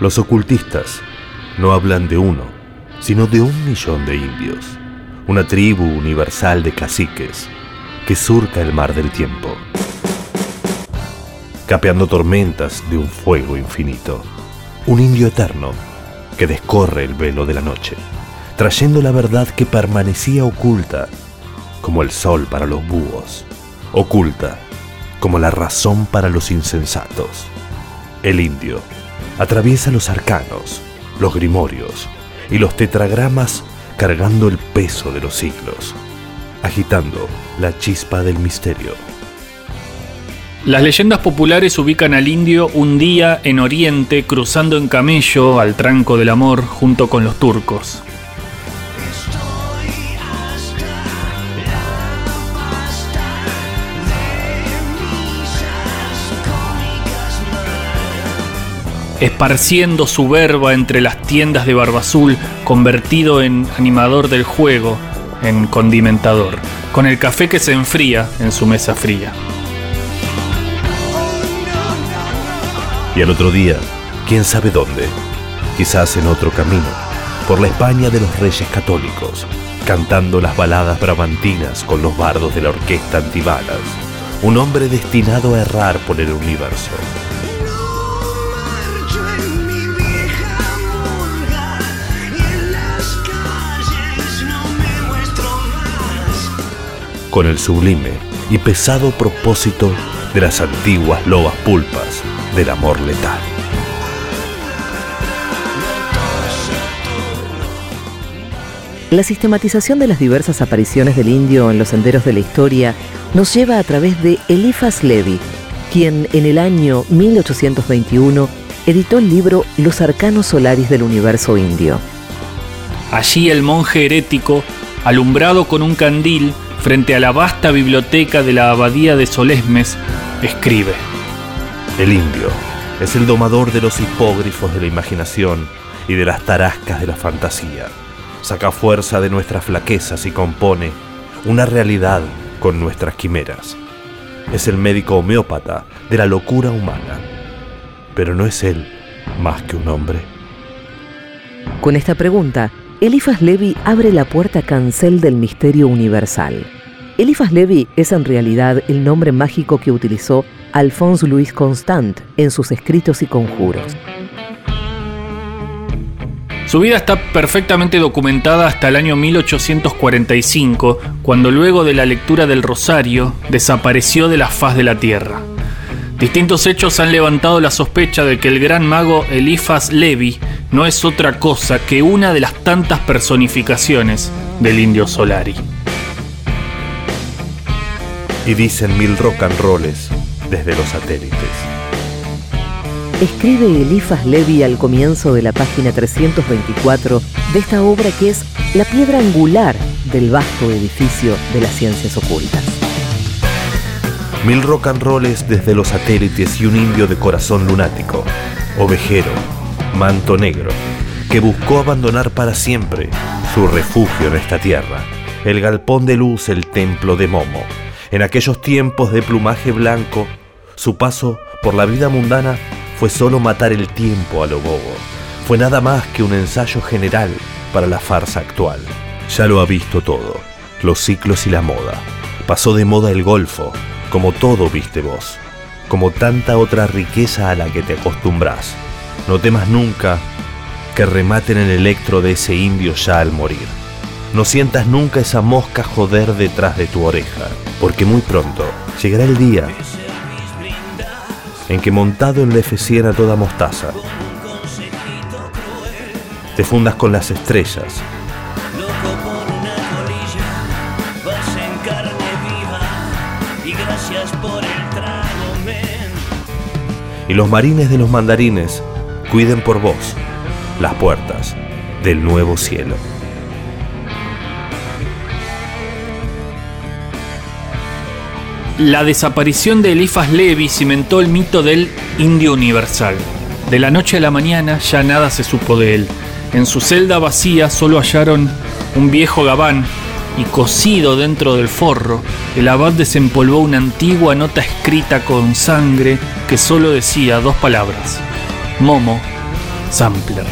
Los ocultistas no hablan de uno, sino de 1 millón de indios, una tribu universal de caciques que surca el mar del tiempo, capeando tormentas de un fuego infinito. Un indio eterno que descorre el velo de la noche, trayendo la verdad que permanecía oculta, como el sol para los búhos, oculta como la razón para los insensatos. El indio atraviesa los arcanos, los grimorios y los tetragramas, cargando el peso de los siglos, agitando la chispa del misterio. Las leyendas populares ubican al indio un día en Oriente, cruzando en camello al tranco del amor junto con los turcos. Esparciendo su verba entre las tiendas de Barbazul, convertido en animador del juego, en condimentador, con el café que se enfría en su mesa fría. Y al otro día, quién sabe dónde, quizás en otro camino, por la España de los Reyes Católicos, cantando las baladas brabantinas con los bardos de la orquesta Antibalas, un hombre destinado a errar por el universo. Con el sublime y pesado propósito de las antiguas lobas pulpas del amor letal. La sistematización de las diversas apariciones del indio en los senderos de la historia nos lleva a través de Eliphas Levi, quien en el año 1821 editó el libro Los Arcanos Solaris del Universo Indio. Allí el monje herético, alumbrado con un candil, frente a la vasta biblioteca de la abadía de Solesmes, escribe: el indio es el domador de los hipógrifos de la imaginación y de las tarascas de la fantasía. Saca fuerza de nuestras flaquezas y compone una realidad con nuestras quimeras. Es el médico homeópata de la locura humana. Pero ¿no es él más que un hombre? Con esta pregunta, Eliphas Levi abre la puerta cancel del misterio universal. Eliphas Levi es en realidad el nombre mágico que utilizó Alphonse Louis Constant en sus escritos y conjuros. Su vida está perfectamente documentada hasta el año 1845, cuando luego de la lectura del Rosario desapareció de la faz de la tierra. Distintos hechos han levantado la sospecha de que el gran mago Eliphas Levi no es otra cosa que una de las tantas personificaciones del indio Solari. Y dicen 1000 rock and rolls desde los satélites. Escribe Eliphas Levi al comienzo de la página 324 de esta obra que es la piedra angular del vasto edificio de las ciencias ocultas. 1000 rock and rolls desde los satélites y un indio de corazón lunático, ovejero, manto negro, que buscó abandonar para siempre su refugio en esta tierra, el galpón de luz, el templo de Momo. En aquellos tiempos de plumaje blanco, su paso por la vida mundana fue solo matar el tiempo a lo bobo. Fue nada más que un ensayo general para la farsa actual. Ya lo ha visto todo, los ciclos y la moda. Pasó de moda el golfo, como todo viste vos, como tanta otra riqueza a la que te acostumbrás. No temas nunca que rematen el electro de ese indio ya al morir. No sientas nunca esa mosca joder detrás de tu oreja, porque muy pronto llegará el día en que montado en la efesiera toda mostaza, te fundas con las estrellas, y los marines de los mandarines cuiden por vos las puertas del nuevo cielo. La desaparición de Eliphas Levi cimentó el mito del indio universal. De la noche a la mañana ya nada se supo de él. En su celda vacía solo hallaron un viejo gabán y, cosido dentro del forro, el abad desempolvó una antigua nota escrita con sangre que solo decía 2 palabras: Momo Sampler.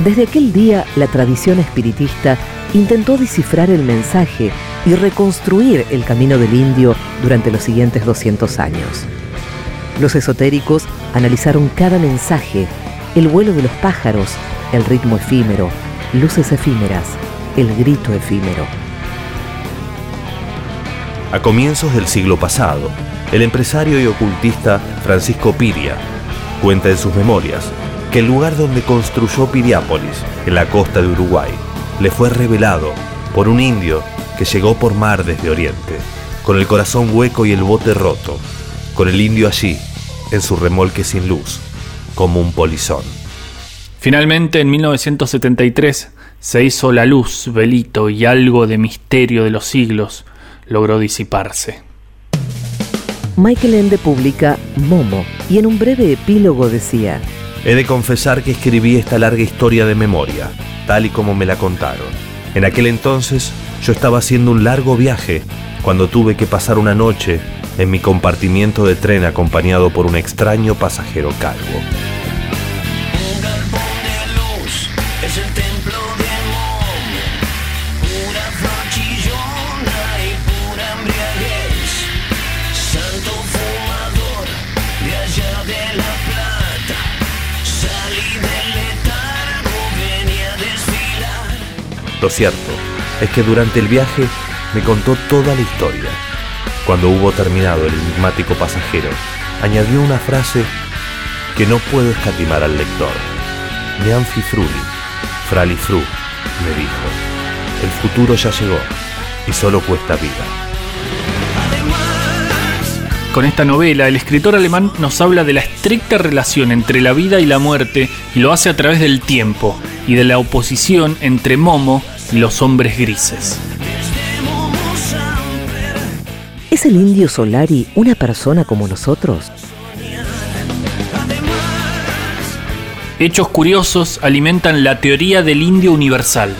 Desde aquel día, la tradición espiritista intentó descifrar el mensaje y reconstruir el camino del indio durante los siguientes 200 años. Los esotéricos analizaron cada mensaje, el vuelo de los pájaros, el ritmo efímero, luces efímeras, el grito efímero. A comienzos del siglo pasado, el empresario y ocultista Francisco Piria cuenta en sus memorias que el lugar donde construyó Piriápolis, en la costa de Uruguay, le fue revelado por un indio que llegó por mar desde Oriente, con el corazón hueco y el bote roto, con el indio allí, en su remolque sin luz, como un polizón. Finalmente, en 1973, se hizo la luz, velito, y algo de misterio de los siglos logró disiparse. Michael Ende publica Momo, y en un breve epílogo decía: he de confesar que escribí esta larga historia de memoria, tal y como me la contaron. En aquel entonces, yo estaba haciendo un largo viaje cuando tuve que pasar una noche en mi compartimiento de tren acompañado por un extraño pasajero calvo. Lo cierto es que durante el viaje me contó toda la historia. Cuando hubo terminado el enigmático pasajero, añadió una frase que no puedo escatimar al lector. Neanfi Fruli, Frali Fru, me dijo. El futuro ya llegó y solo cuesta vida. Con esta novela, el escritor alemán nos habla de la estricta relación entre la vida y la muerte, y lo hace a través del tiempo y de la oposición entre Momo y los hombres grises. ¿Es el indio Solari una persona como nosotros? Hechos curiosos alimentan la teoría del indio universal.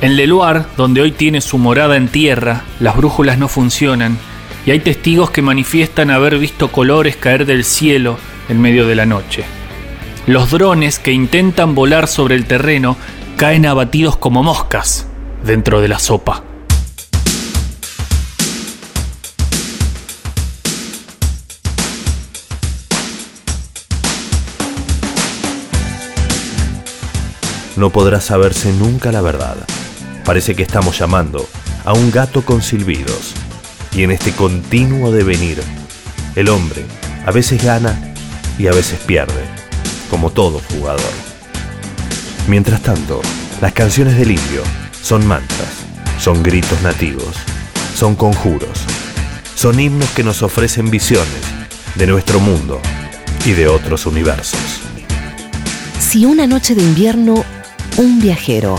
En Leloir, donde hoy tiene su morada en tierra, las brújulas no funcionan y hay testigos que manifiestan haber visto colores caer del cielo en medio de la noche. Los drones que intentan volar sobre el terreno caen abatidos como moscas dentro de la sopa. No podrá saberse nunca la verdad. Parece que estamos llamando a un gato con silbidos. Y en este continuo devenir, el hombre a veces gana y a veces pierde, como todo jugador. Mientras tanto, las canciones del indio son mantras, son gritos nativos, son conjuros, son himnos que nos ofrecen visiones de nuestro mundo y de otros universos. Si una noche de invierno, un viajero.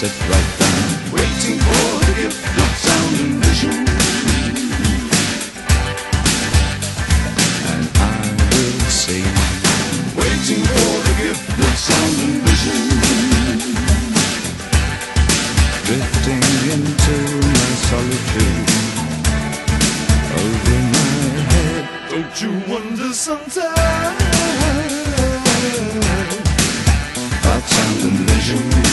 sit right down, waiting for the gift of sound and vision. And I will sing, waiting for the gift of sound and vision, drifting into my solitude. Over my head, don't you wonder sometimes about sound and vision?